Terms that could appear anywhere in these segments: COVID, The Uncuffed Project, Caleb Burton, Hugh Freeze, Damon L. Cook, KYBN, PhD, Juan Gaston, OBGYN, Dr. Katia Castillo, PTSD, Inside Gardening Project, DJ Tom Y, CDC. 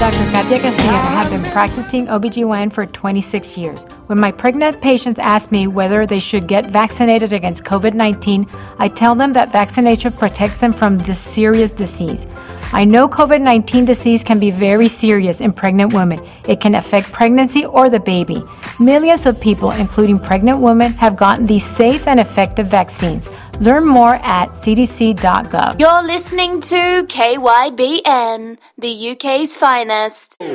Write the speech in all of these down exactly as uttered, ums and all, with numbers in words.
Doctor Katia Castillo, and I have been practicing O B G Y N for twenty-six years. When my pregnant patients ask me whether they should get vaccinated against COVID nineteen, I tell them that vaccination protects them from this serious disease. I know COVID nineteen disease can be very serious in pregnant women. It can affect pregnancy or the baby. Millions of people, including pregnant women, have gotten these safe and effective vaccines. Learn more at c d c dot gov. You're listening to K Y B N, the U K's finest. The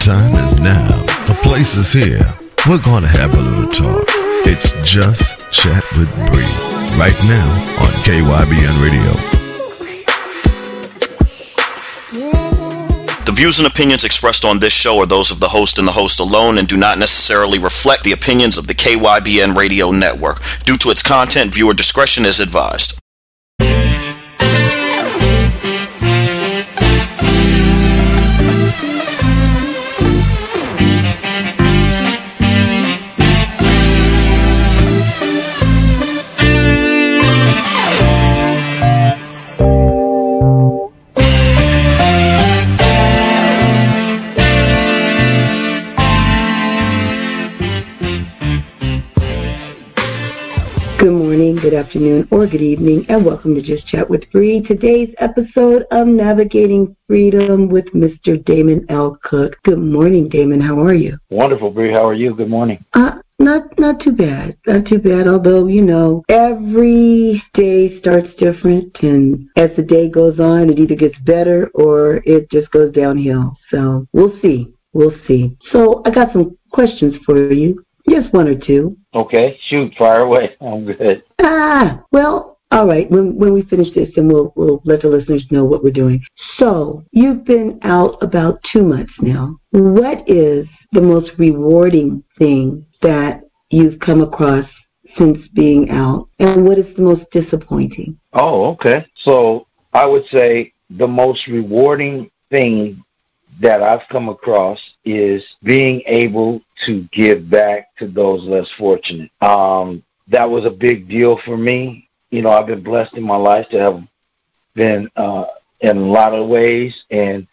time is now. The place is here. We're going to have a little talk. It's Just Chat with Bree, right now on K Y B N Radio. The views and opinions expressed on this show are those of the host and the host alone and do not necessarily reflect the opinions of the K Y B N Radio Network. Due to its content, viewer discretion is advised. Good morning, good afternoon, or good evening, and welcome to Just Chat with Bree. Today's episode of Navigating Freedom with Mister Damon L. Cook. Good morning, Damon. How are you? Wonderful, Bree. How are you? Good morning. Uh, not not too bad. Not too bad, although, you know, every day starts different, and as the day goes on, it either gets better or it just goes downhill. So we'll see. We'll see. So I got some questions for you. Just one or two. Okay, shoot, fire away. I'm good. Ah, well, all right. When when we finish this, then we'll we'll let the listeners know what we're doing. So you've been out about two months now. What is the most rewarding thing that you've come across since being out, and what is the most disappointing? Oh, okay. So I would say the most rewarding thing that I've come across is being able to give back to those less fortunate. Um, that was a big deal for me. You know, I've been blessed in my life to have been uh, in a lot of ways, and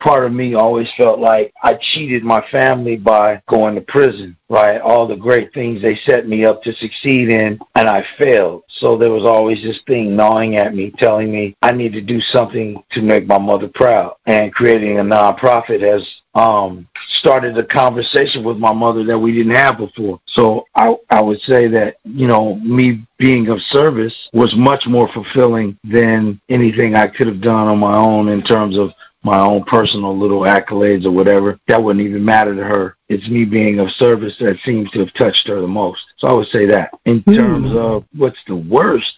part of me always felt like I cheated my family by going to prison, right? All the great things they set me up to succeed in, and I failed. So there was always this thing gnawing at me, telling me I need to do something to make my mother proud. And creating a nonprofit has um, started a conversation with my mother that we didn't have before. So I, I would say that, you know, me being of service was much more fulfilling than anything I could have done on my own in terms of my own personal little accolades or whatever. That wouldn't even matter to her. It's me being of service that seems to have touched her the most. So I would say that. In mm. terms of what's the worst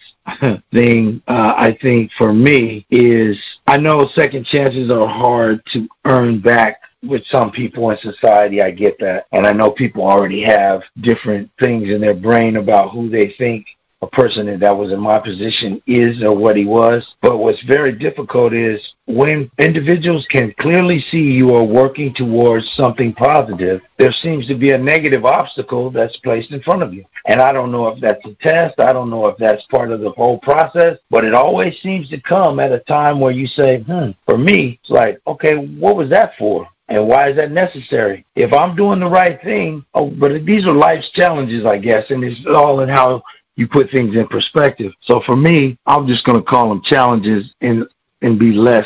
thing, uh, I think for me is, I know second chances are hard to earn back with some people in society. I get that. And I know people already have different things in their brain about who they think a person that was in my position is or what he was. But what's very difficult is when individuals can clearly see you are working towards something positive, there seems to be a negative obstacle that's placed in front of you. And I don't know if that's a test. I don't know if that's part of the whole process, but it always seems to come at a time where you say, hmm, for me, it's like, okay, what was that for? And why is that necessary? If I'm doing the right thing, oh, but these are life's challenges, I guess, and it's all in how you put things in perspective. So for me, I'm just going to call them challenges and and be less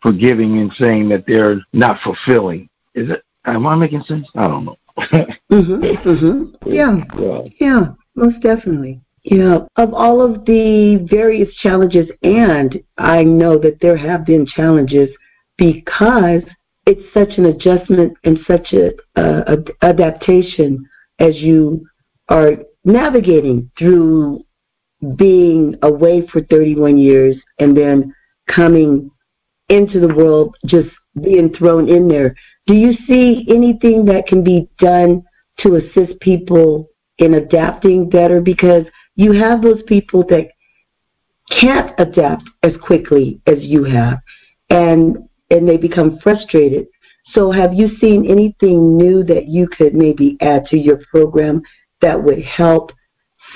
forgiving in saying that they're not fulfilling. Is it? Am I making sense? I don't know. mm-hmm, mm-hmm. Yeah. Well, yeah, most definitely. Yeah, of all of the various challenges, and I know that there have been challenges because it's such an adjustment and such an uh, adaptation as you are navigating through being away for thirty-one years and then coming into the world, just being thrown in there. Do you see anything that can be done to assist people in adapting better? Because you have those people that can't adapt as quickly as you have, and and they become frustrated. So have you seen anything new that you could maybe add to your program that would help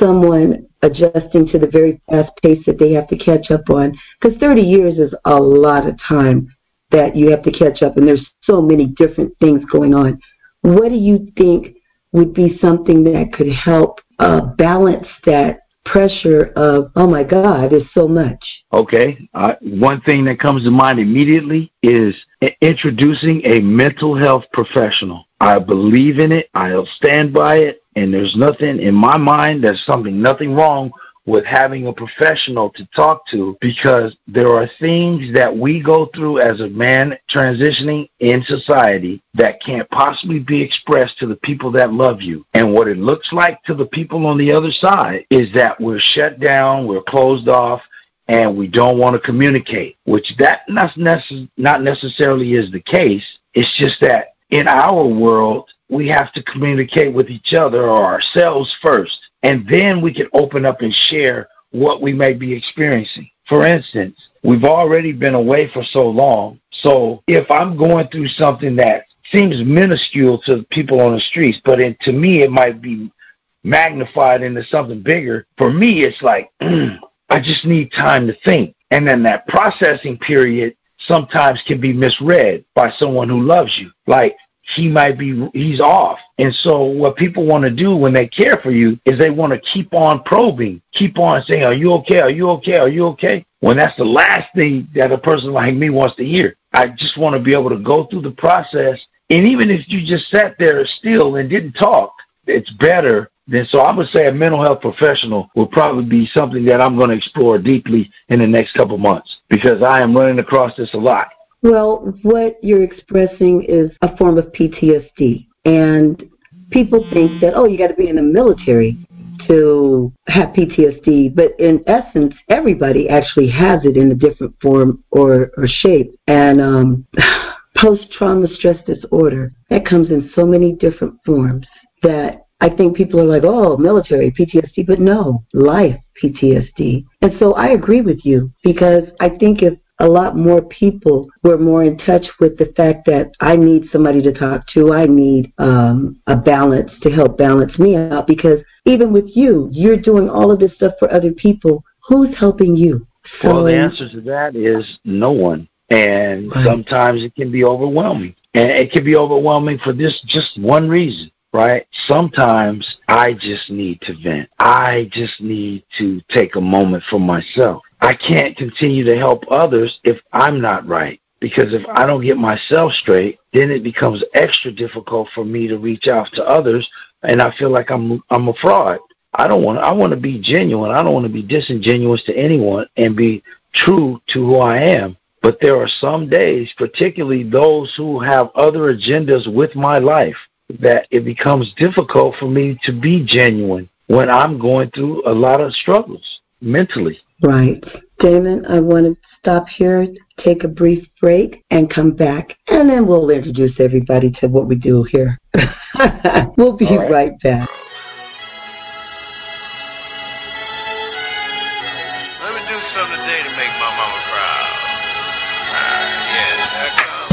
someone adjusting to the very fast pace that they have to catch up on, because thirty years is a lot of time that you have to catch up, and there's so many different things going on. What do you think would be something that could help uh, balance that pressure of, oh my God, there's so much? Okay. Uh, one thing that comes to mind immediately is introducing a mental health professional. I believe in it. I'll stand by it. And there's nothing in my mind, there's something, nothing wrong with having a professional to talk to, because there are things that we go through as a man transitioning in society that can't possibly be expressed to the people that love you. And what it looks like to the people on the other side is that we're shut down, we're closed off, and we don't want to communicate, which that not, necess- not necessarily is the case. It's just that in our world, we have to communicate with each other or ourselves first, and then we can open up and share what we may be experiencing. For instance, we've already been away for so long, so if I'm going through something that seems minuscule to people on the streets, but it, to me it might be magnified into something bigger, for me it's like, I just need time to think. And then that processing period sometimes can be misread by someone who loves you. Like, he might be, he's off. And so what people want to do when they care for you is they want to keep on probing, keep on saying, are you okay? Are you okay? Are you okay? When that's the last thing that a person like me wants to hear. I just want to be able to go through the process. And even if you just sat there still and didn't talk, it's better. Then, so I would say a mental health professional will probably be something that I'm going to explore deeply in the next couple months, because I am running across this a lot. Well, what you're expressing is a form of P T S D, and people think that, oh, you got to be in the military to have P T S D, but in essence, everybody actually has it in a different form or, or shape, and um, post-trauma stress disorder, that comes in so many different forms that I think people are like, oh, military P T S D, but no, life P T S D. And so I agree with you, because I think if a lot more people were more in touch with the fact that I need somebody to talk to, I need um, a balance to help balance me out, because even with you, you're doing all of this stuff for other people. Who's helping you? So, well, the answer to that is no one. And right. Sometimes it can be overwhelming. And it can be overwhelming for this just one reason. Right? Sometimes I just need to vent. I just need to take a moment for myself. I can't continue to help others if I'm not right, because if I don't get myself straight, then it becomes extra difficult for me to reach out to others, and I feel like I'm I'm a fraud. I don't want I want to be genuine. I don't want to be disingenuous to anyone and be true to who I am. But there are some days, particularly those who have other agendas with my life, that it becomes difficult for me to be genuine when I'm going through a lot of struggles mentally. Right. Damon, I want to stop here, take a brief break, and come back, and then we'll introduce everybody to what we do here. We'll be right. right back. Let me do something today to make my mama proud. Uh, yeah, that comes.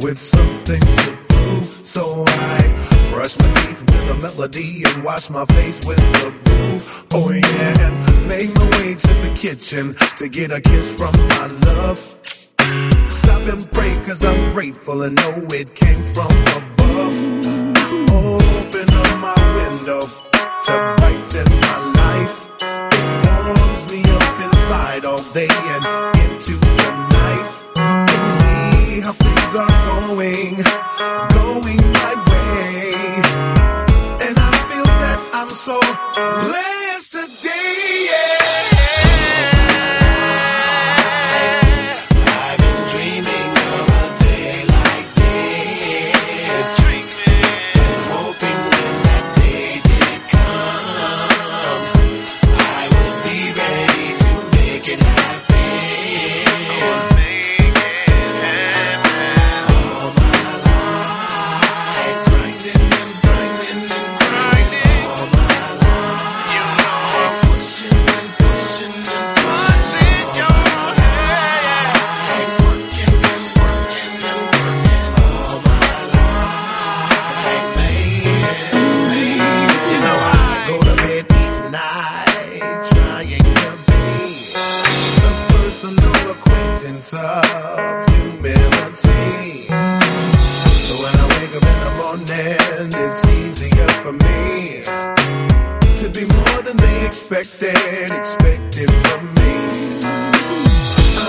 With something to do, so I brush my teeth with a melody and wash my face with the blue. Oh yeah, and make my way to the kitchen to get a kiss from my love. Stop and pray, cause I'm grateful and know it came from above. Open up my window to brighten my life. It warms me up inside all day and into the night. Can you see how things are going, going my way, and I feel that I'm so blessed today, yeah. expected, expected from me.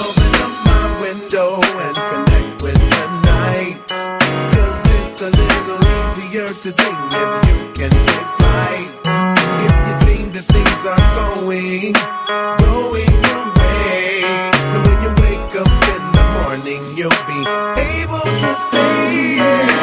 Open up my window and connect with the night, 'cause it's a little easier to dream if you can get right. If you dream that things are going, going your way, then when you wake up in the morning, you'll be able to say, yeah.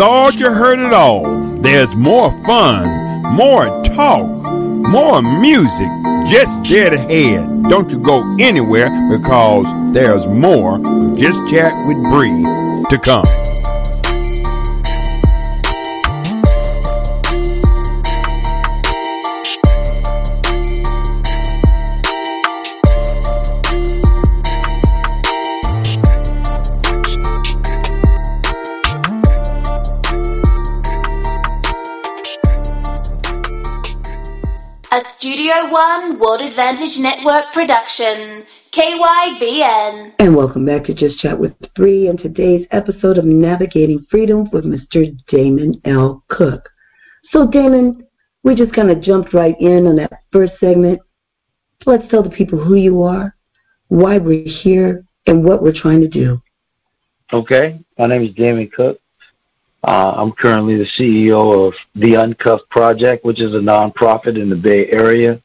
Thought you heard it all. There's more fun, more talk, more music just dead ahead. Don't you go anywhere, because there's more Just Chat with Bree to come. Studio One World Advantage Network production, K Y B N. And welcome back to Just Chat with Bree, and today's episode of Navigating Freedom with Mister Damon L. Cook. So, Damon, we just kind of jumped right in on that first segment. Let's tell the people who you are, why we're here, and what we're trying to do. Okay. My name is Damon Cook. Uh, I'm currently the C E O of The Uncuffed Project, which is a nonprofit in the Bay Area.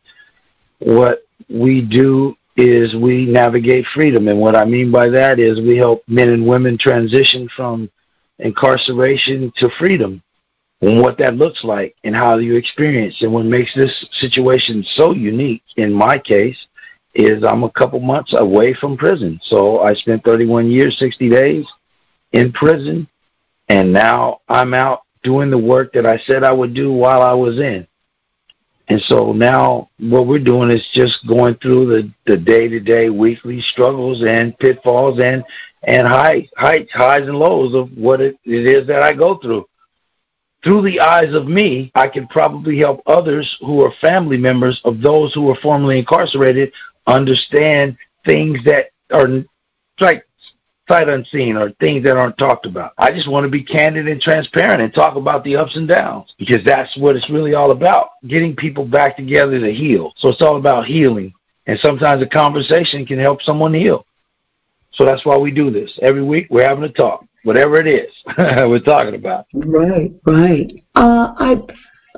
What we do is we navigate freedom, and what I mean by that is we help men and women transition from incarceration to freedom, and what that looks like and how you experience. And what makes this situation so unique, in my case, is I'm a couple months away from prison. So I spent thirty-one years, sixty days in prison. And now I'm out doing the work that I said I would do while I was in. And so now what we're doing is just going through the, the day-to-day, weekly struggles and pitfalls and, and high, high, highs and lows of what it, it is that I go through. Through the eyes of me, I can probably help others who are family members of those who were formerly incarcerated understand things that are like sight unseen, or things that aren't talked about. I just want to be candid and transparent and talk about the ups and downs, because that's what it's really all about, getting people back together to heal. So it's all about healing, and sometimes a conversation can help someone heal. So that's why we do this. Every week we're having a talk, whatever it is we're talking about. Right, right. Uh, I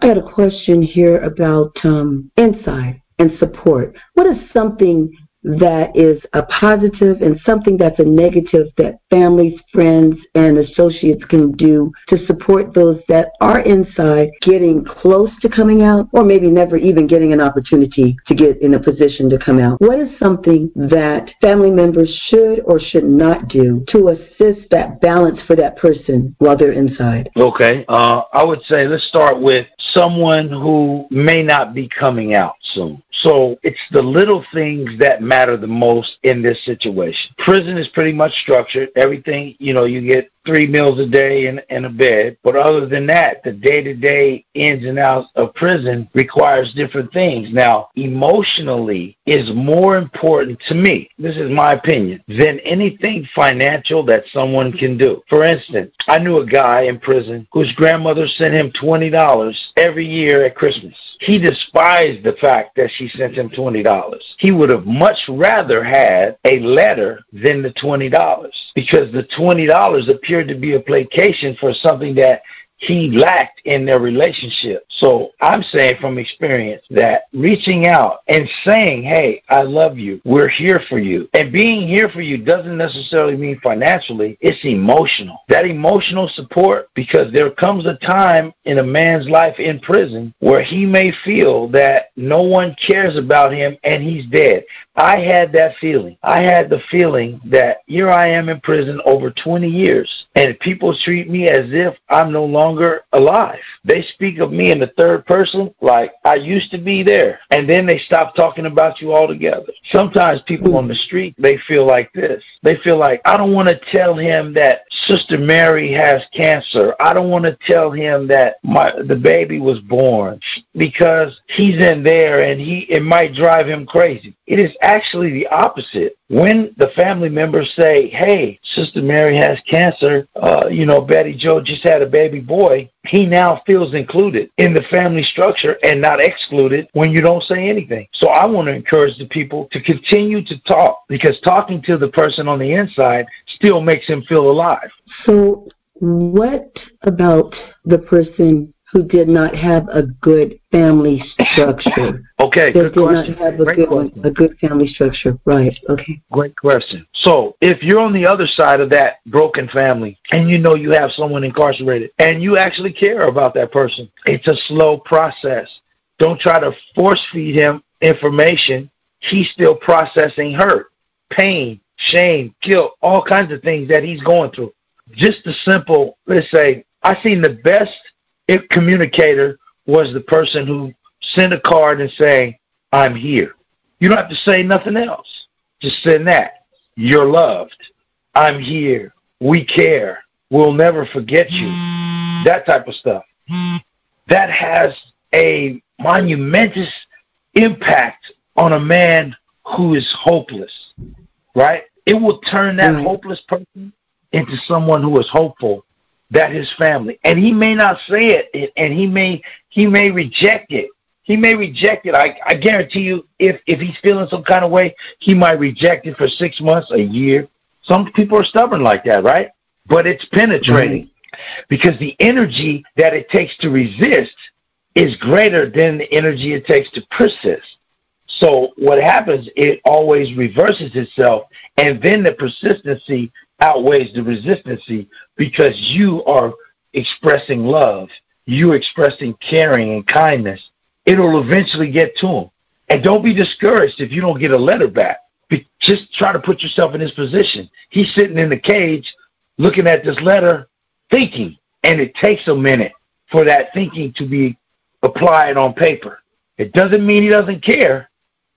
I had a question here about um, insight and support. What is something that is a positive and something that's a negative that families, friends, and associates can do to support those that are inside getting close to coming out, or maybe never even getting an opportunity to get in a position to come out? What is something that family members should or should not do to assist that balance for that person while they're inside? Okay. Uh, I would say let's start with someone who may not be coming out soon. So it's the little things that matter. matter the most in this situation. Prison is pretty much structured. Everything, you know, you get three meals a day and, and a bed. But other than that, the day-to-day ins and outs of prison requires different things. Now, emotionally is more important to me, this is my opinion, than anything financial that someone can do. For instance, I knew a guy in prison whose grandmother sent him twenty dollars every year at Christmas. He despised the fact that she sent him twenty dollars. He would have much rather had a letter than the twenty dollars, because the twenty dollars appeared to be a placation for something that he lacked in their relationship. So I'm saying from experience that reaching out and saying, hey, I love you, we're here for you, and being here for you doesn't necessarily mean financially, it's emotional. That emotional support, because there comes a time in a man's life in prison where he may feel that no one cares about him and he's dead. I had that feeling. I had the feeling that here I am in prison over twenty years, and people treat me as if I'm no longer alive. They speak of me in the third person like I used to be there, and then they stop talking about you altogether. Sometimes people on the street, they feel like this. They feel like, I don't want to tell him that Sister Mary has cancer. I don't want to tell him that my the baby was born, because he's in there and he it might drive him crazy. It is actually the opposite. When the family members say, hey, Sister Mary has cancer, uh, you know, Betty Joe just had a baby boy, he now feels included in the family structure and not excluded when you don't say anything. So I want to encourage the people to continue to talk, because talking to the person on the inside still makes him feel alive. So what about the person who did not have a good family structure. Okay, they good did question. Not have a Great good question. A good family structure, right? Okay. Great question. So if you're on the other side of that broken family, and you know you have someone incarcerated, and you actually care about that person, it's a slow process. Don't try to force feed him information. He's still processing hurt, pain, shame, guilt, all kinds of things that he's going through. Just the simple, let's say, I seen the best communicator was the person who sent a card and say, I'm here. You don't have to say nothing else. Just send that. You're loved. I'm here. We care. We'll never forget you. That type of stuff. That has a monumentous impact on a man who is hopeless, right? It will turn that hopeless person into someone who is hopeful, that his family. And he may not say it, and he may he may reject it. He may reject it. I, I guarantee you, if, if he's feeling some kind of way, he might reject it for six months, a year. Some people are stubborn like that, right? But it's penetrating mm-hmm. because the energy that it takes to resist is greater than the energy it takes to persist. So what happens, it always reverses itself, and then the persistency outweighs the resistancy because you are expressing love, you expressing caring and kindness. It'll eventually get to him. And don't be discouraged if you don't get a letter back. Be- just try to put yourself in his position. He's sitting in the cage looking at this letter, thinking, and it takes a minute for that thinking to be applied on paper. It doesn't mean he doesn't care,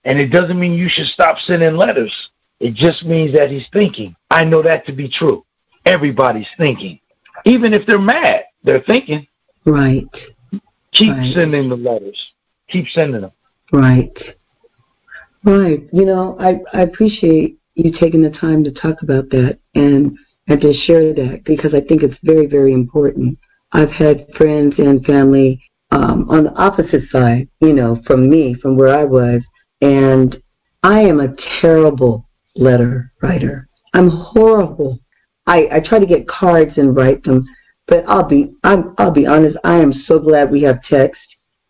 and it doesn't mean you should stop sending letters. It just means that he's thinking. I know that to be true. Everybody's thinking. Even if they're mad, they're thinking. Right. Keep right. sending the letters. Keep sending them. Right. Right. You know, I, I appreciate you taking the time to talk about that and, and to share that because I think it's very, very important. I've had friends and family um, on the opposite side, you know, from me, from where I was, and I am a terrible letter writer. I'm horrible. I, I try to get cards and write them, but I'll be I'm, I'll be honest. I am so glad we have text,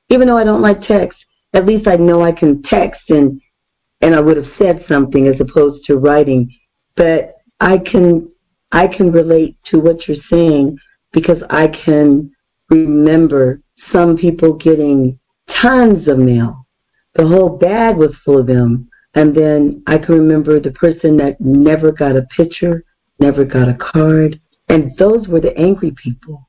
even though I don't like text. At least I know I can text, and and I would have said something as opposed to writing. But I can I can relate to what you're saying because I can remember some people getting tons of mail. The whole bag was full of them. And then I can remember the person that never got a picture, never got a card. And those were the angry people,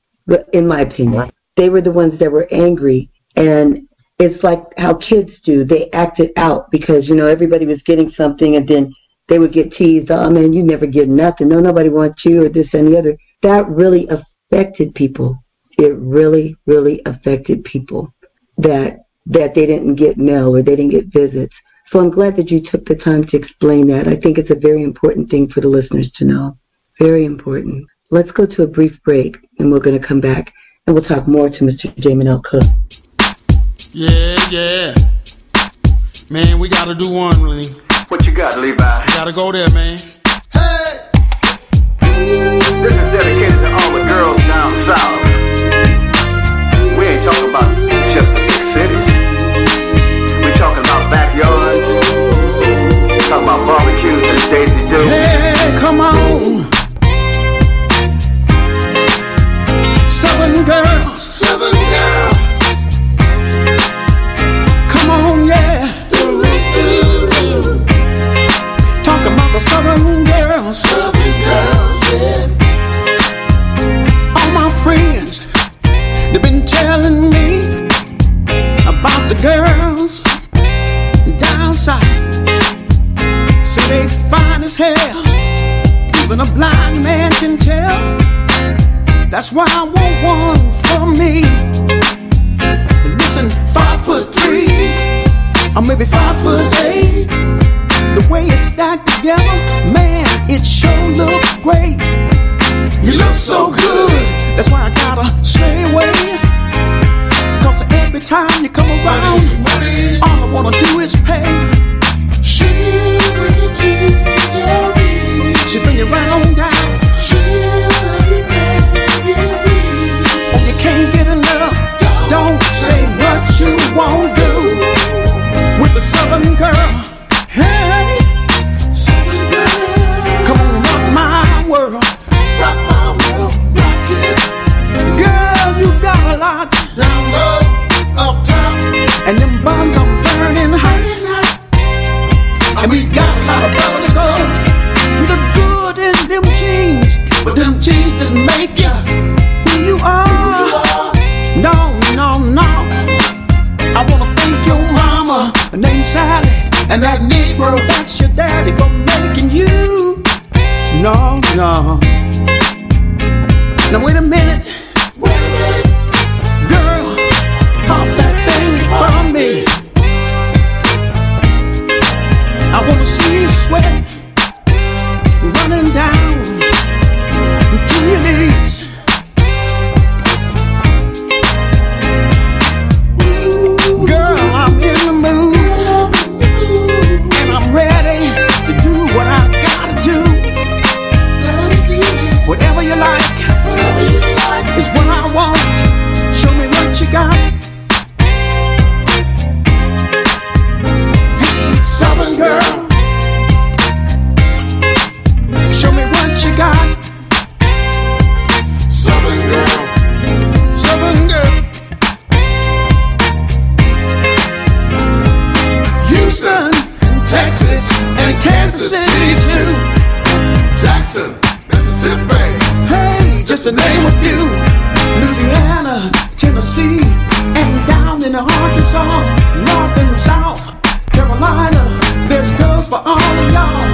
in my opinion. They were the ones that were angry. And it's like how kids do. They acted out because, you know, everybody was getting something and then they would get teased. Oh, man, you never get nothing. No, nobody wants you or this and the other. That really affected people. It really, really affected people that that they didn't get mail or they didn't get visits. So I'm glad that you took the time to explain that. I think it's a very important thing for the listeners to know. Very important. Let's go to a brief break, and we're going to come back, and we'll talk more to Mister Damon L. Cook. Yeah, yeah. Man, we got to do one, really. What you got, Levi? Got to go there, man. Hey! This is dedicated to all the girls down south. We ain't talking about just the big cities. Talking about backyards, talking about barbecues and Daisy Dukes. Hey, come on, Southern girls, Southern girls. Come on, yeah. Talk about the Southern girls, Southern girls. Yeah. All my friends, they've been telling me about the girls. Say they fine as hell. Even a blind man can tell. That's why I want one for me. Listen, five foot three, or maybe five foot eight. The way it's stacked together, man, it sure looks great. You look so good. That's why I gotta stay away. Cause every time you come around, money, money. All I wanna do is pay. She bring it to you. She bring it right on down. She bring it to you. And you can't get enough. Queen Sally and that Negro, that's your daddy for making you. No, no. Now wait a minute, wait a minute, girl, pop that thing from me. I wanna see you sweat running down to your knees. Whatever you like, whatever you like is what I want. Show me what you got. Hey, Southern girl, show me what you got. Southern girl, Southern girl. Houston and Texas and Kansas City too. Jackson, Mississippi, hey, just to name a few. Louisiana, Tennessee, and down in Arkansas, North and South Carolina, there's girls for all of y'all.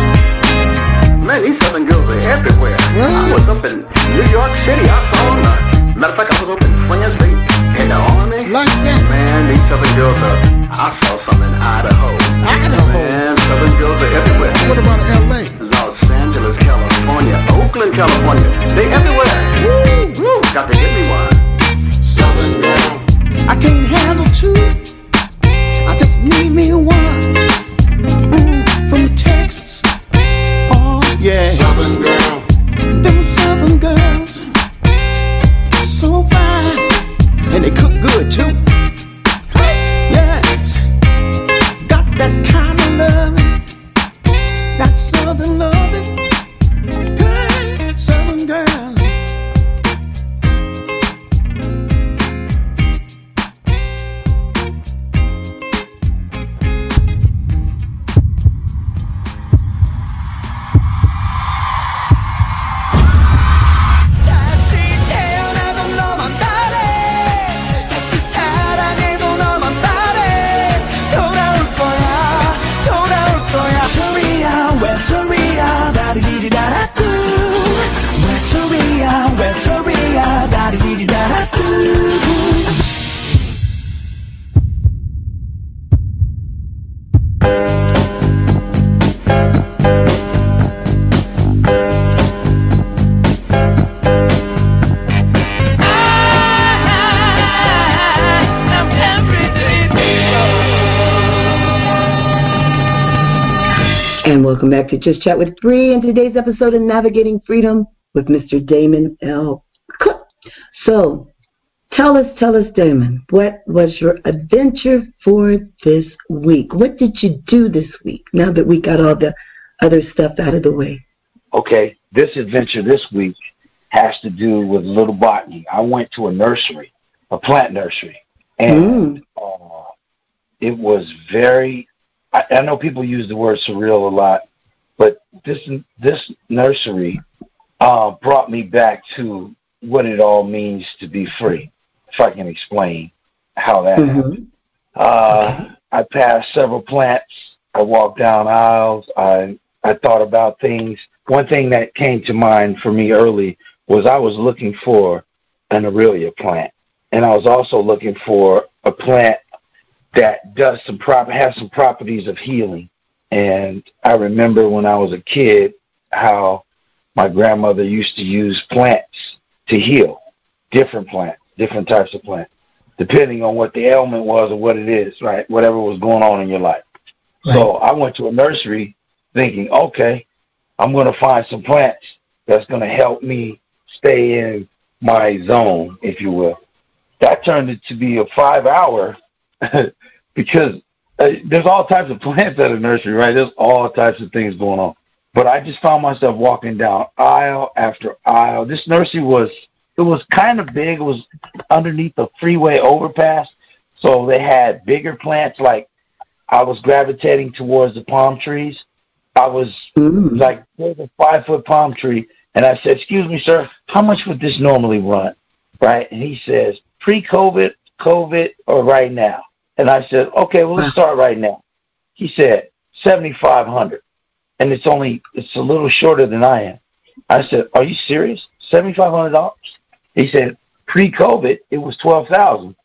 Man, these Southern girls are everywhere. Yeah. I was up in New York City, I saw them. Matter of fact, I was up in France, they in the army. Like that. Man, these Southern girls are. I saw some in Idaho. Idaho. Man, Southern girls are everywhere. What about L A? Los Angeles, California, Oakland, California, they everywhere. Woo, woo, got to give me one. Southern girl, I can't handle two. I just need me one mm, from Texas. Oh yeah, Southern girl. Them Southern girls, so fine, and they cook good too. Yes, got that kind of loving, that Southern love. Welcome back to Just Chat with Bree, and today's episode of Navigating Freedom with Mister Damon L. Cook. So, tell us, tell us, Damon, what was your adventure for this week? What did you do this week, now that we got all the other stuff out of the way? Okay, this adventure this week has to do with a little botany. I went to a nursery, a plant nursery, and mm. uh, it was very... I, I know people use the word surreal a lot, but this this nursery uh, brought me back to what it all means to be free, if I can explain how that mm-hmm. happened. Uh, okay. I passed several plants. I walked down aisles. I, I thought about things. One thing that came to mind for me early was I was looking for an Aurelia plant, and I was also looking for a plant that does some prop has some properties of healing. And I remember when I was a kid how my grandmother used to use plants to heal, different plants, different types of plants, depending on what the ailment was or what it is, right? Whatever was going on in your life. Right. So I went to a nursery thinking, okay, I'm going to find some plants that's going to help me stay in my zone, if you will. That turned it to be a five-hour because uh, there's all types of plants at a nursery, right? There's all types of things going on. But I just found myself walking down aisle after aisle. This nursery was, it was kind of big. It was underneath the freeway overpass. So they had bigger plants. Like I was gravitating towards the palm trees. I was Ooh. like there's a five-foot palm tree. And I said, excuse me, sir, how much would this normally run? Right? And he says, pre-COVID, COVID, or right now? And I said, okay, well, let's start right now. He said, seventy-five hundred. And it's only, it's a little shorter than I am. I said, are you serious? seventy-five hundred dollars? He said, pre-COVID, it was twelve thousand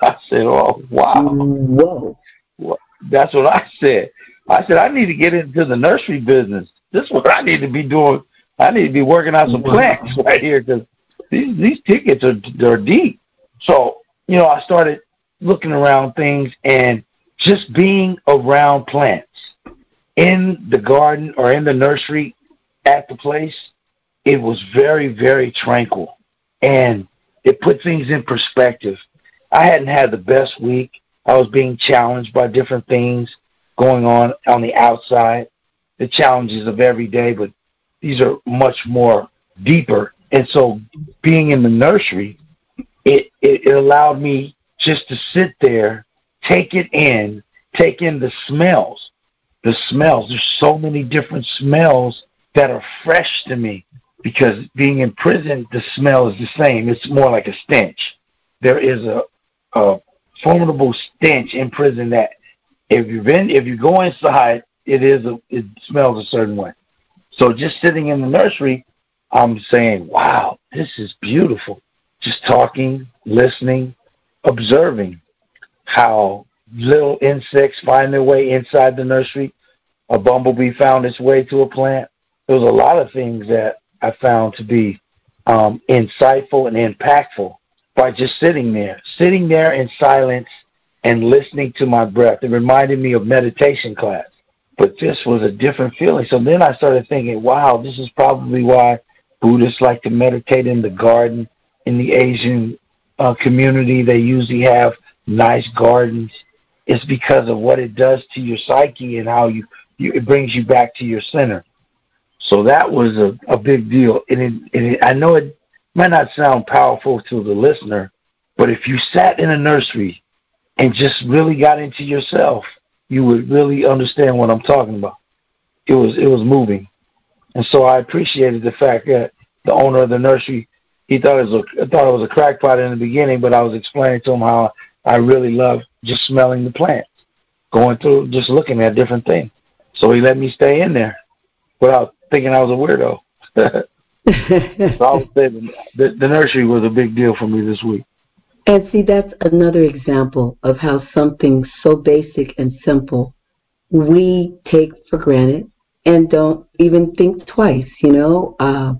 dollars. I said, oh, wow. Whoa. Well, that's what I said. I said, I need to get into the nursery business. This is what I need to be doing. I need to be working on some plants right here because these, these tickets are they're deep. So, you know, I started looking around things and just being around plants in the garden or in the nursery at the place, it was very, very tranquil. And it put things in perspective. I hadn't had the best week. I was being challenged by different things going on on the outside, the challenges of every day, but these are much more deeper. And so being in the nursery, it, it, it allowed me just to sit there, take it in, take in the smells. The smells, there's so many different smells that are fresh to me because being in prison, the smell is the same. It's more like a stench. There is a, a formidable stench in prison that if you've been, if you go inside, it is a, it smells a certain way. So just sitting in the nursery, I'm saying, wow, this is beautiful. Just talking, listening, observing how little insects find their way inside the nursery. A bumblebee found its way to a plant. There was a lot of things that I found to be um, insightful and impactful by just sitting there, sitting there in silence and listening to my breath. It reminded me of meditation class. But this was a different feeling. So then I started thinking, wow, this is probably why Buddhists like to meditate in the garden. In the Asian uh, community, they usually have nice gardens. It's because of what it does to your psyche and how you, you it brings you back to your center. So that was a, a big deal. And it, it, I know it might not sound powerful to the listener, but if you sat in a nursery and just really got into yourself, you would really understand what I'm talking about. It was it was moving. And so I appreciated the fact that the owner of the nursery, he thought it was a, thought it was a crackpot in the beginning, but I was explaining to him how I really love just smelling the plants, going through, just looking at different things. So he let me stay in there without thinking I was a weirdo. So I was saying the, the nursery was a big deal for me this week. And see, that's another example of how something so basic and simple we take for granted and don't even think twice, you know. Uh,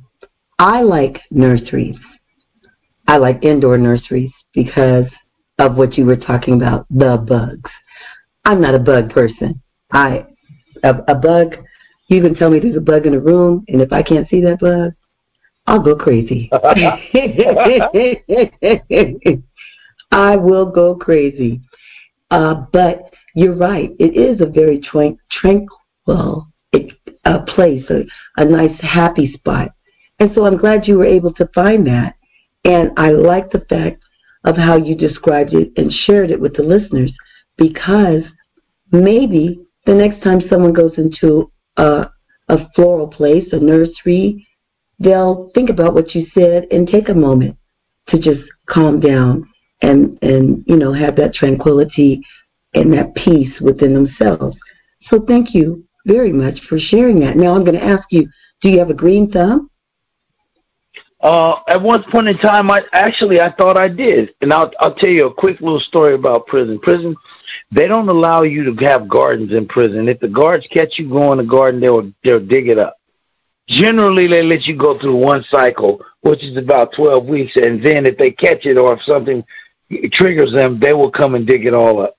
I like nurseries. I like indoor nurseries because of what you were talking about, the bugs. I'm not a bug person. I a, a bug, you can tell me there's a bug in a room, and if I can't see that bug, I'll go crazy. I will go crazy. Uh, but you're right. It is a very tra- tranquil it, uh, place, a, a nice, happy spot. And so I'm glad you were able to find that. And I like the fact of how you described it and shared it with the listeners because maybe the next time someone goes into a, a floral place, a nursery, they'll think about what you said and take a moment to just calm down and, and you know, have that tranquility and that peace within themselves. So thank you very much for sharing that. Now I'm going to ask you, do you have a green thumb? Uh, at one point in time, I actually I thought I did. And I'll, I'll tell you a quick little story about prison. Prison, they don't allow you to have gardens in prison. If the guards catch you going in the garden, they'll, they'll dig it up. Generally, they let you go through one cycle, which is about twelve weeks, and then if they catch it or if something triggers them, they will come and dig it all up,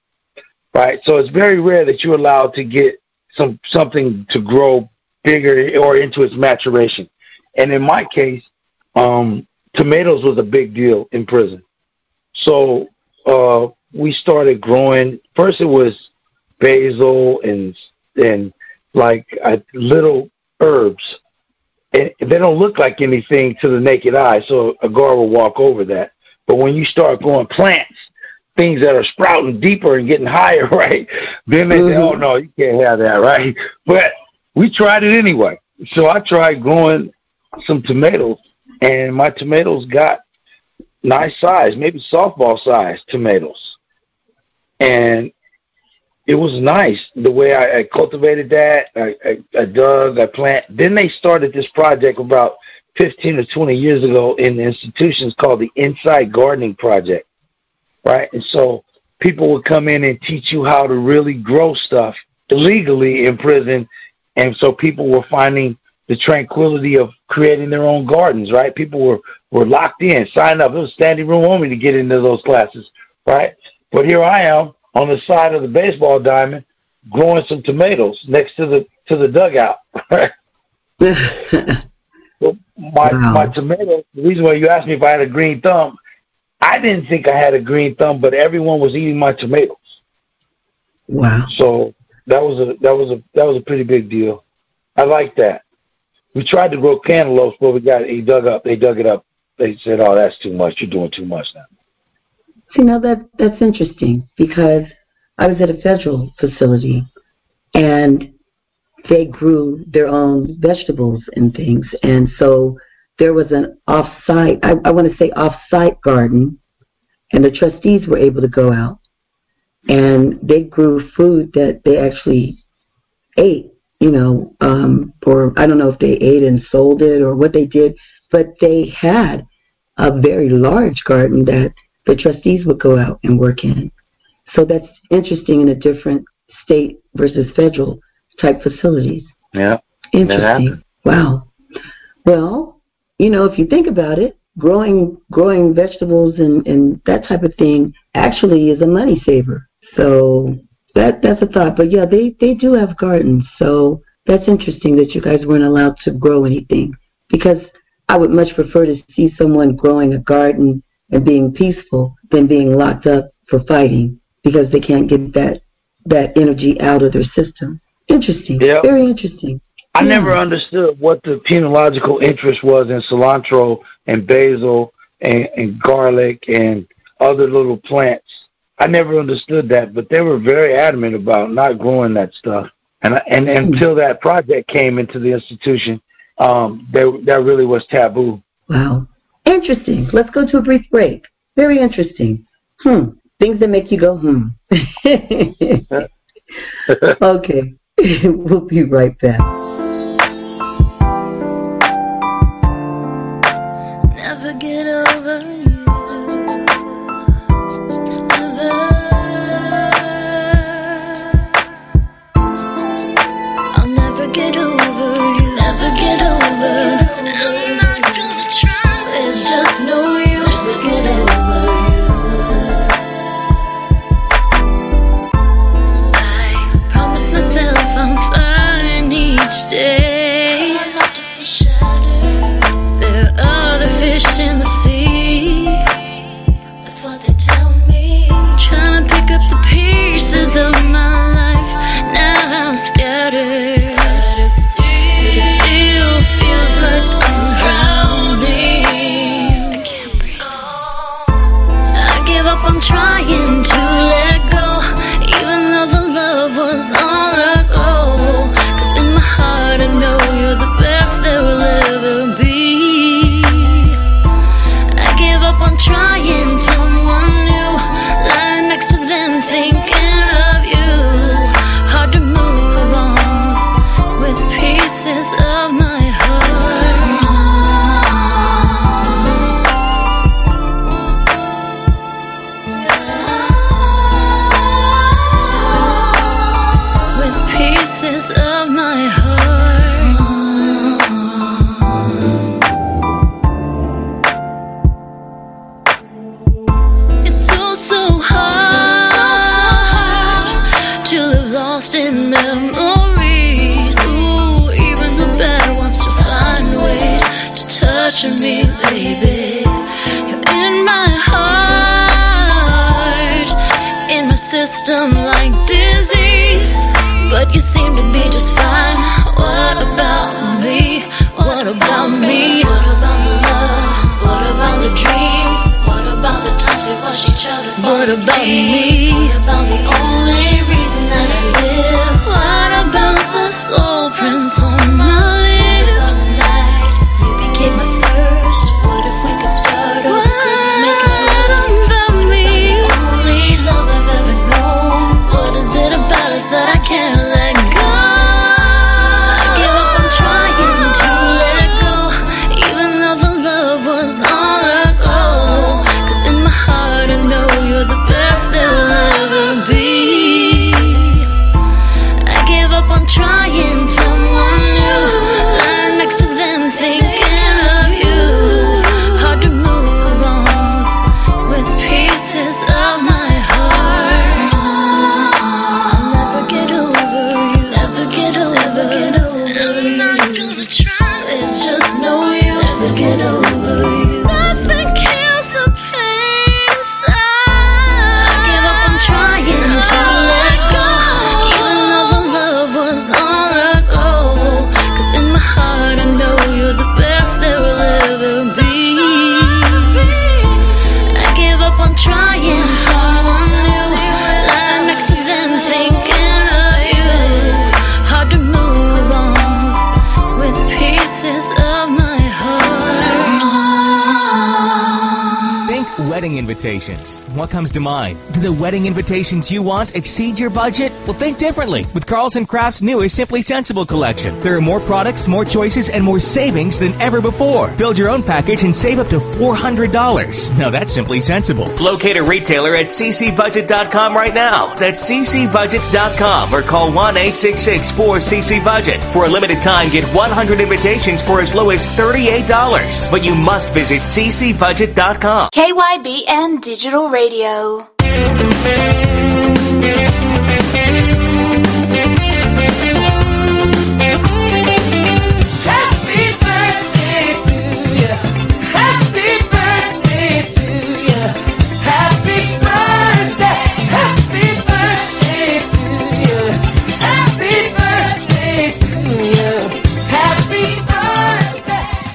right? So it's very rare that you're allowed to get some something to grow bigger or into its maturation. And in my case, um, tomatoes was a big deal in prison. So uh, we started growing. First it was basil and, and like a little herbs. And they don't look like anything to the naked eye, so a guard will walk over that. But when you start growing plants, things that are sprouting deeper and getting higher, right, then they mm-hmm. say, oh, no, you can't have that, right? But we tried it anyway. So I tried growing some tomatoes, and my tomatoes got nice size, maybe softball size tomatoes. And it was nice the way I, I cultivated that. I, I, I dug, I plant. Then they started this project about fifteen or twenty years ago in the institutions called the Inside Gardening Project, right? And so people would come in and teach you how to really grow stuff illegally in prison. And so people were finding the tranquility of creating their own gardens, right? People were, were locked in, signed up. It was standing room only to get into those classes, right? But here I am on the side of the baseball diamond growing some tomatoes next to the to the dugout, right? Well, my, wow. my tomatoes, the reason why you asked me if I had a green thumb, I didn't think I had a green thumb, but everyone was eating my tomatoes. Wow. So that was a that was a that was a pretty big deal. I like that. We tried to grow cantaloupes, but we got it dug up. They dug it up. They said, "Oh, that's too much. You're doing too much now." You know, that that's interesting because I was at a federal facility, and they grew their own vegetables and things, and so there was an off-site, I, I want to say off-site garden, and the trustees were able to go out, and they grew food that they actually ate, you know, um, or I don't know if they ate and sold it or what they did, but they had a very large garden that the trustees would go out and work in. So that's interesting in a different state versus federal type facilities. Yeah. Interesting. Wow. Well, you know, if you think about it, growing growing vegetables and, and that type of thing actually is a money saver. So that that's a thought. But yeah, they, they do have gardens. So that's interesting that you guys weren't allowed to grow anything, because I would much prefer to see someone growing a garden and being peaceful than being locked up for fighting because they can't get that that energy out of their system. Interesting. Yep. Very interesting. I yeah. never understood what the penological interest was in cilantro and basil and, and garlic and other little plants. I never understood that, but they were very adamant about not growing that stuff. And and, and mm. until that project came into the institution, um, they, that really was taboo. Wow. Interesting. Let's go to a brief break. Very interesting. Hmm. Things that make you go, hmm. Okay. We'll be right back. Never get over you. Never. I'll never get over you. Never get over you. I'm not gonna try. There's just no use to get over. Day. There are other fish in the sea. That's what they tell me. Trying to pick up the pieces of my life. Now I'm scattered, but it still, but it still feels like I'm drowning. I can't breathe. I give up on trying to let go, even though the love was long ago. I know you're the best there will ever be. I give up on trying someone new, lying next to them thinking of you. Hard to move on with pieces of my heart, with pieces of my heart. Me, baby, you're in my heart, in my system like disease, but you seem to be just fine. What about me? What about me? What about the love? What about the dreams? What about the times we watched each other fall? What about me? What about the only reason that I live? What about the soul prints on my about trying someone new. Lying next to them thinking of you. Hard to move on with pieces of my heart. I'll never get over you. Never get over you. I'm not gonna try. It's just no use. Never get over you. Nothing kills the pain inside. I give up on trying to. Wedding invitations. What comes to mind? Do the wedding invitations you want exceed your budget? Well, think differently with Carlson Craft's newest Simply Sensible collection. There are more products, more choices, and more savings than ever before. Build your own package and save up to four hundred dollars. Now that's Simply Sensible. Locate a retailer at c c budget dot com right now. That's c c budget dot com or call one eight six six four C C budget. For a limited time, get one hundred invitations for as low as thirty-eight dollars. But you must visit c c budget dot com. K Y B B N Digital Radio.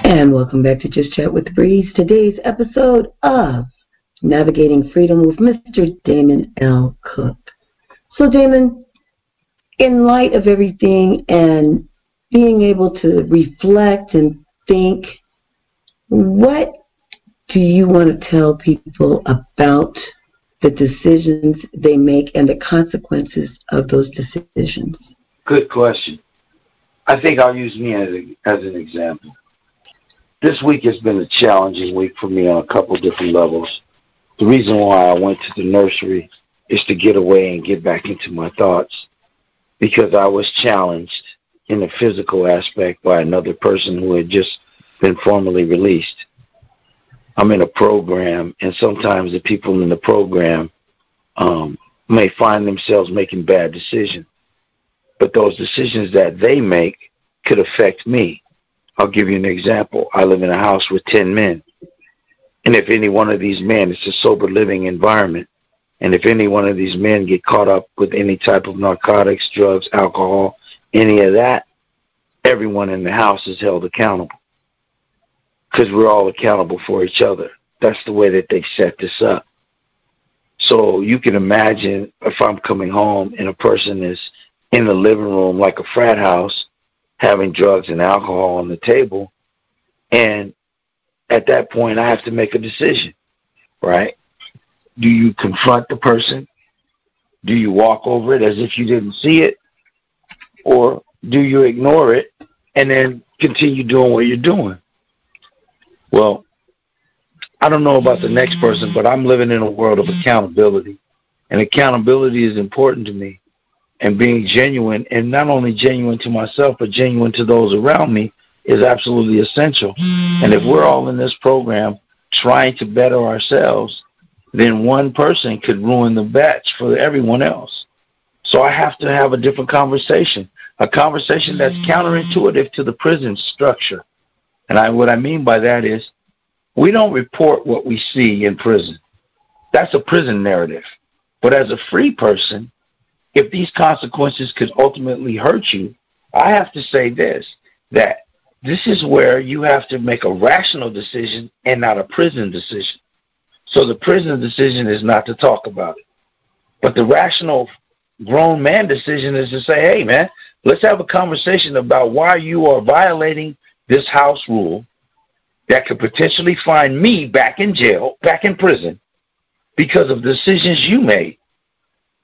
And welcome back to Just Chat with Breeze. Today's episode of Navigating Freedom with Mister Damon L. Cook. So Damon, in light of everything and being able to reflect and think, what do you want to tell people about the decisions they make and the consequences of those decisions? Good question. I think I'll use me as, a, as an example. This week has been a challenging week for me on a couple different levels. The reason why I went to the nursery is to get away and get back into my thoughts, because I was challenged in the physical aspect by another person who had just been formally released. I'm in a program, and sometimes the people in the program um, may find themselves making bad decisions, but those decisions that they make could affect me. I'll give you an example. I live in a house with ten men. And if any one of these men, it's a sober living environment, and if any one of these men get caught up with any type of narcotics, drugs, alcohol, any of that, everyone in the house is held accountable, because we're all accountable for each other. That's the way that they set this up. So you can imagine if I'm coming home and a person is in the living room like a frat house, having drugs and alcohol on the table, and at that point, I have to make a decision, right? Do you confront the person? Do you walk over it as if you didn't see it? Or do you ignore it and then continue doing what you're doing? Well, I don't know about the next person, but I'm living in a world of accountability. And accountability is important to me. And being genuine, and not only genuine to myself, but genuine to those around me, is absolutely essential. And if we're all in this program trying to better ourselves, then one person could ruin the batch for everyone else. So I have to have a different conversation, a conversation that's counterintuitive to the prison structure. And I, what I mean by that is we don't report what we see in prison. That's a prison narrative. But as a free person, if these consequences could ultimately hurt you, I have to say this, that this is where you have to make a rational decision and not a prison decision. So the prison decision is not to talk about it. But the rational grown man decision is to say, hey, man, let's have a conversation about why you are violating this house rule that could potentially find me back in jail, back in prison, because of decisions you made.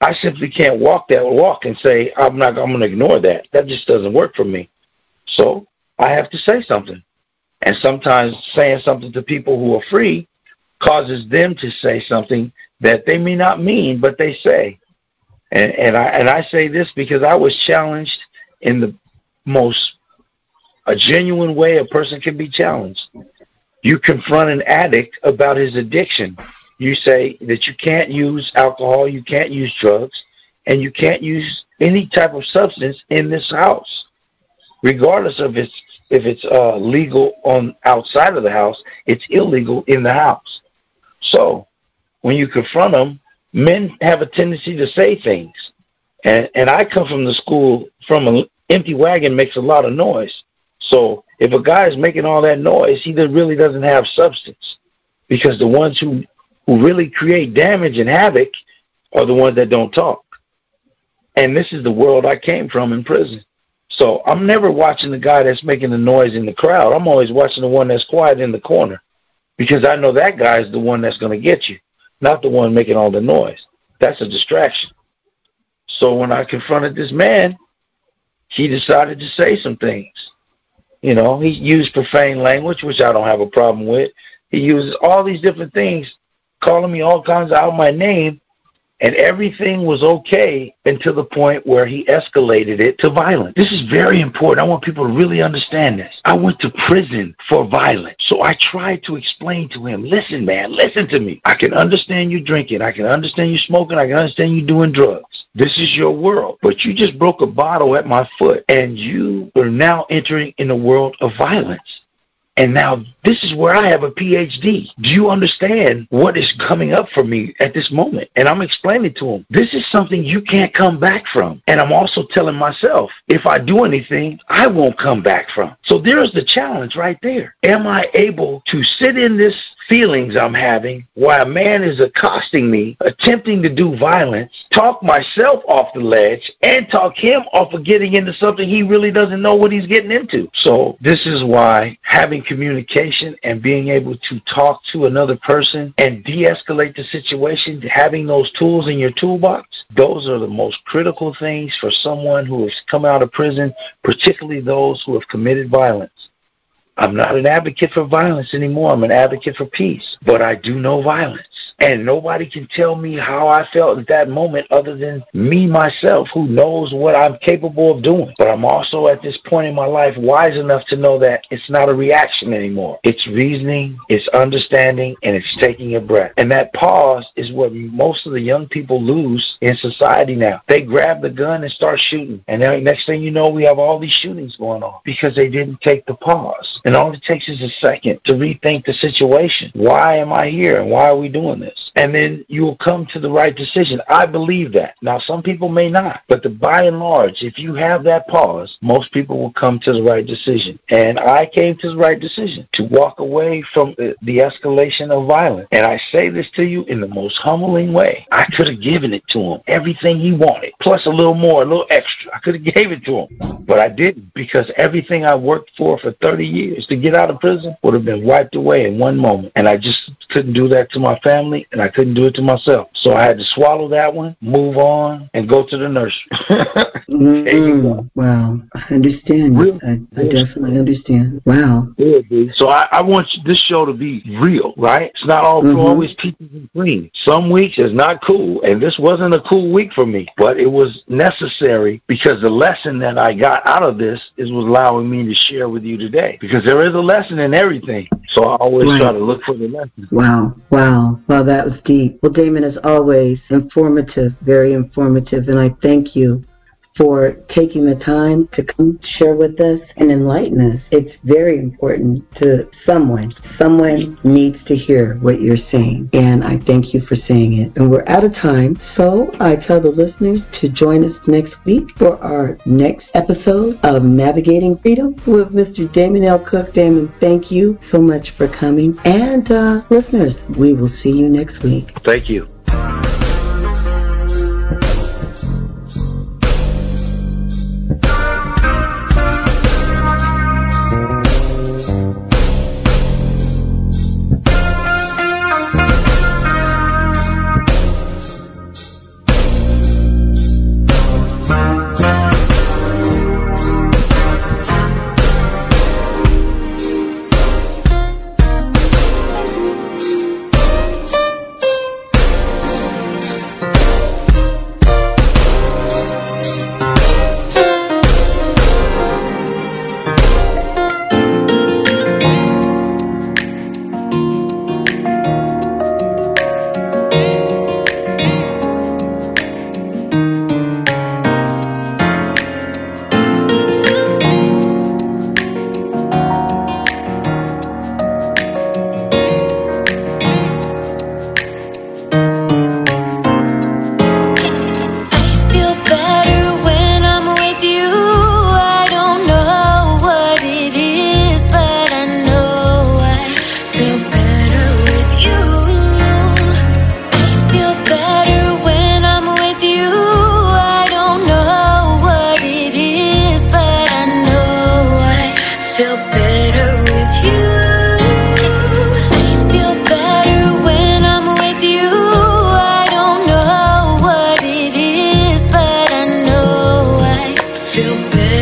I simply can't walk that walk and say, I'm not, I'm going to ignore that. That just doesn't work for me. So I have to say something. And sometimes saying something to people who are free causes them to say something that they may not mean, but they say. And, and, I, and I say this because I was challenged in the most a genuine way a person can be challenged. You confront an addict about his addiction. You say that you can't use alcohol, you can't use drugs, and you can't use any type of substance in this house, regardless of it's, if it's uh, legal on outside of the house, it's illegal in the house. So when you confront them, men have a tendency to say things. And, and I come from the school, from an empty wagon makes a lot of noise. So if a guy is making all that noise, he really doesn't have substance, because the ones who, who really create damage and havoc are the ones that don't talk. And this is the world I came from in prison. So I'm never watching the guy that's making the noise in the crowd. I'm always watching the one that's quiet in the corner, because I know that guy is the one that's going to get you, not the one making all the noise. That's a distraction. So when I confronted this man, he decided to say some things. You know, he used profane language, which I don't have a problem with. He uses all these different things, calling me all kinds of out my name, and everything was okay until the point where he escalated it to violence. This is very important. I want people to really understand this. I went to prison for violence. So I tried to explain to him, listen, man, listen to me. I can understand you drinking. I can understand you smoking. I can understand you doing drugs. This is your world. But you just broke a bottle at my foot, and you are now entering in the world of violence. And now this is where I have a P H D. Do you understand what is coming up for me at this moment? And I'm explaining to him, this is something you can't come back from. And I'm also telling myself, if I do anything, I won't come back from. So there's the challenge right there. Am I able to sit in this feelings I'm having while a man is accosting me, attempting to do violence, talk myself off the ledge, and talk him off of getting into something he really doesn't know what he's getting into? So this is why having communication and being able to talk to another person and de-escalate the situation, having those tools in your toolbox, those are the most critical things for someone who has come out of prison, particularly those who have committed violence. I'm not an advocate for violence anymore. I'm an advocate for peace, but I do know violence, and nobody can tell me how I felt at that moment other than me, myself, who knows what I'm capable of doing. But I'm also at this point in my life wise enough to know that it's not a reaction anymore. It's reasoning, it's understanding, and it's taking a breath. And that pause is what most of the young people lose in society now. They grab the gun and start shooting, and then next thing you know, we have all these shootings going on because they didn't take the pause. And all it takes is a second to rethink the situation. Why am I here, and why are we doing this? And then you will come to the right decision. I believe that. Now, some people may not, but the, by and large, if you have that pause, most people will come to the right decision. And I came to the right decision to walk away from the, the escalation of violence. And I say this to you in the most humbling way. I could have given it to him, everything he wanted, plus a little more, a little extra. I could have gave it to him, but I didn't, because everything I worked for for thirty years, to get out of prison would have been wiped away in one moment. And I just couldn't do that to my family, and I couldn't do it to myself. So I had to swallow that one, move on, and go to the nursery. mm-hmm. Wow. I understand. Real. I, I real. definitely understand. Wow. Real, so I, I want this show to be real, right? It's not all mm-hmm. always peaches and cream. Some weeks is not cool, and this wasn't a cool week for me, but it was necessary, because the lesson that I got out of this is was allowing me to share with you today, because there is a lesson in everything. So I always wow. try to look for the lesson. Wow. Wow. Wow, that was deep. Well, Damon, as always, informative, very informative. And I thank you for taking the time to come share with us and enlighten us. It's very important to someone. Someone needs to hear what you're saying. And I thank you for saying it. And we're out of time. So I tell the listeners to join us next week for our next episode of Navigating Freedom with Mister Damon L. Cook. Damon, thank you so much for coming. And uh, listeners, we will see you next week. Thank you.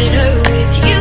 feel better when I'm with you.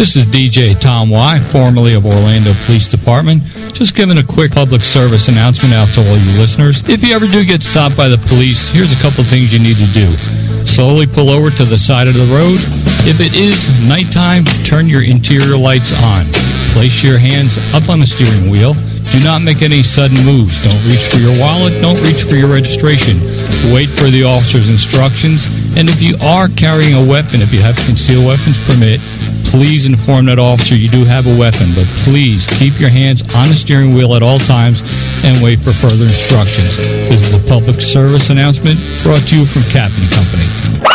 This is D J Tom Y, formerly of Orlando Police Department, just giving a quick public service announcement out to all you listeners. If you ever do get stopped by the police, here's a couple things you need to do. Slowly pull over to the side of the road. If it is nighttime, turn your interior lights on. Place your hands up on the steering wheel. Do not make any sudden moves. Don't reach for your wallet. Don't reach for your registration. Wait for the officer's instructions. And if you are carrying a weapon, if you have a concealed weapons permit, please inform that officer you do have a weapon. But please keep your hands on the steering wheel at all times and wait for further instructions. This is a public service announcement brought to you from Captain Company.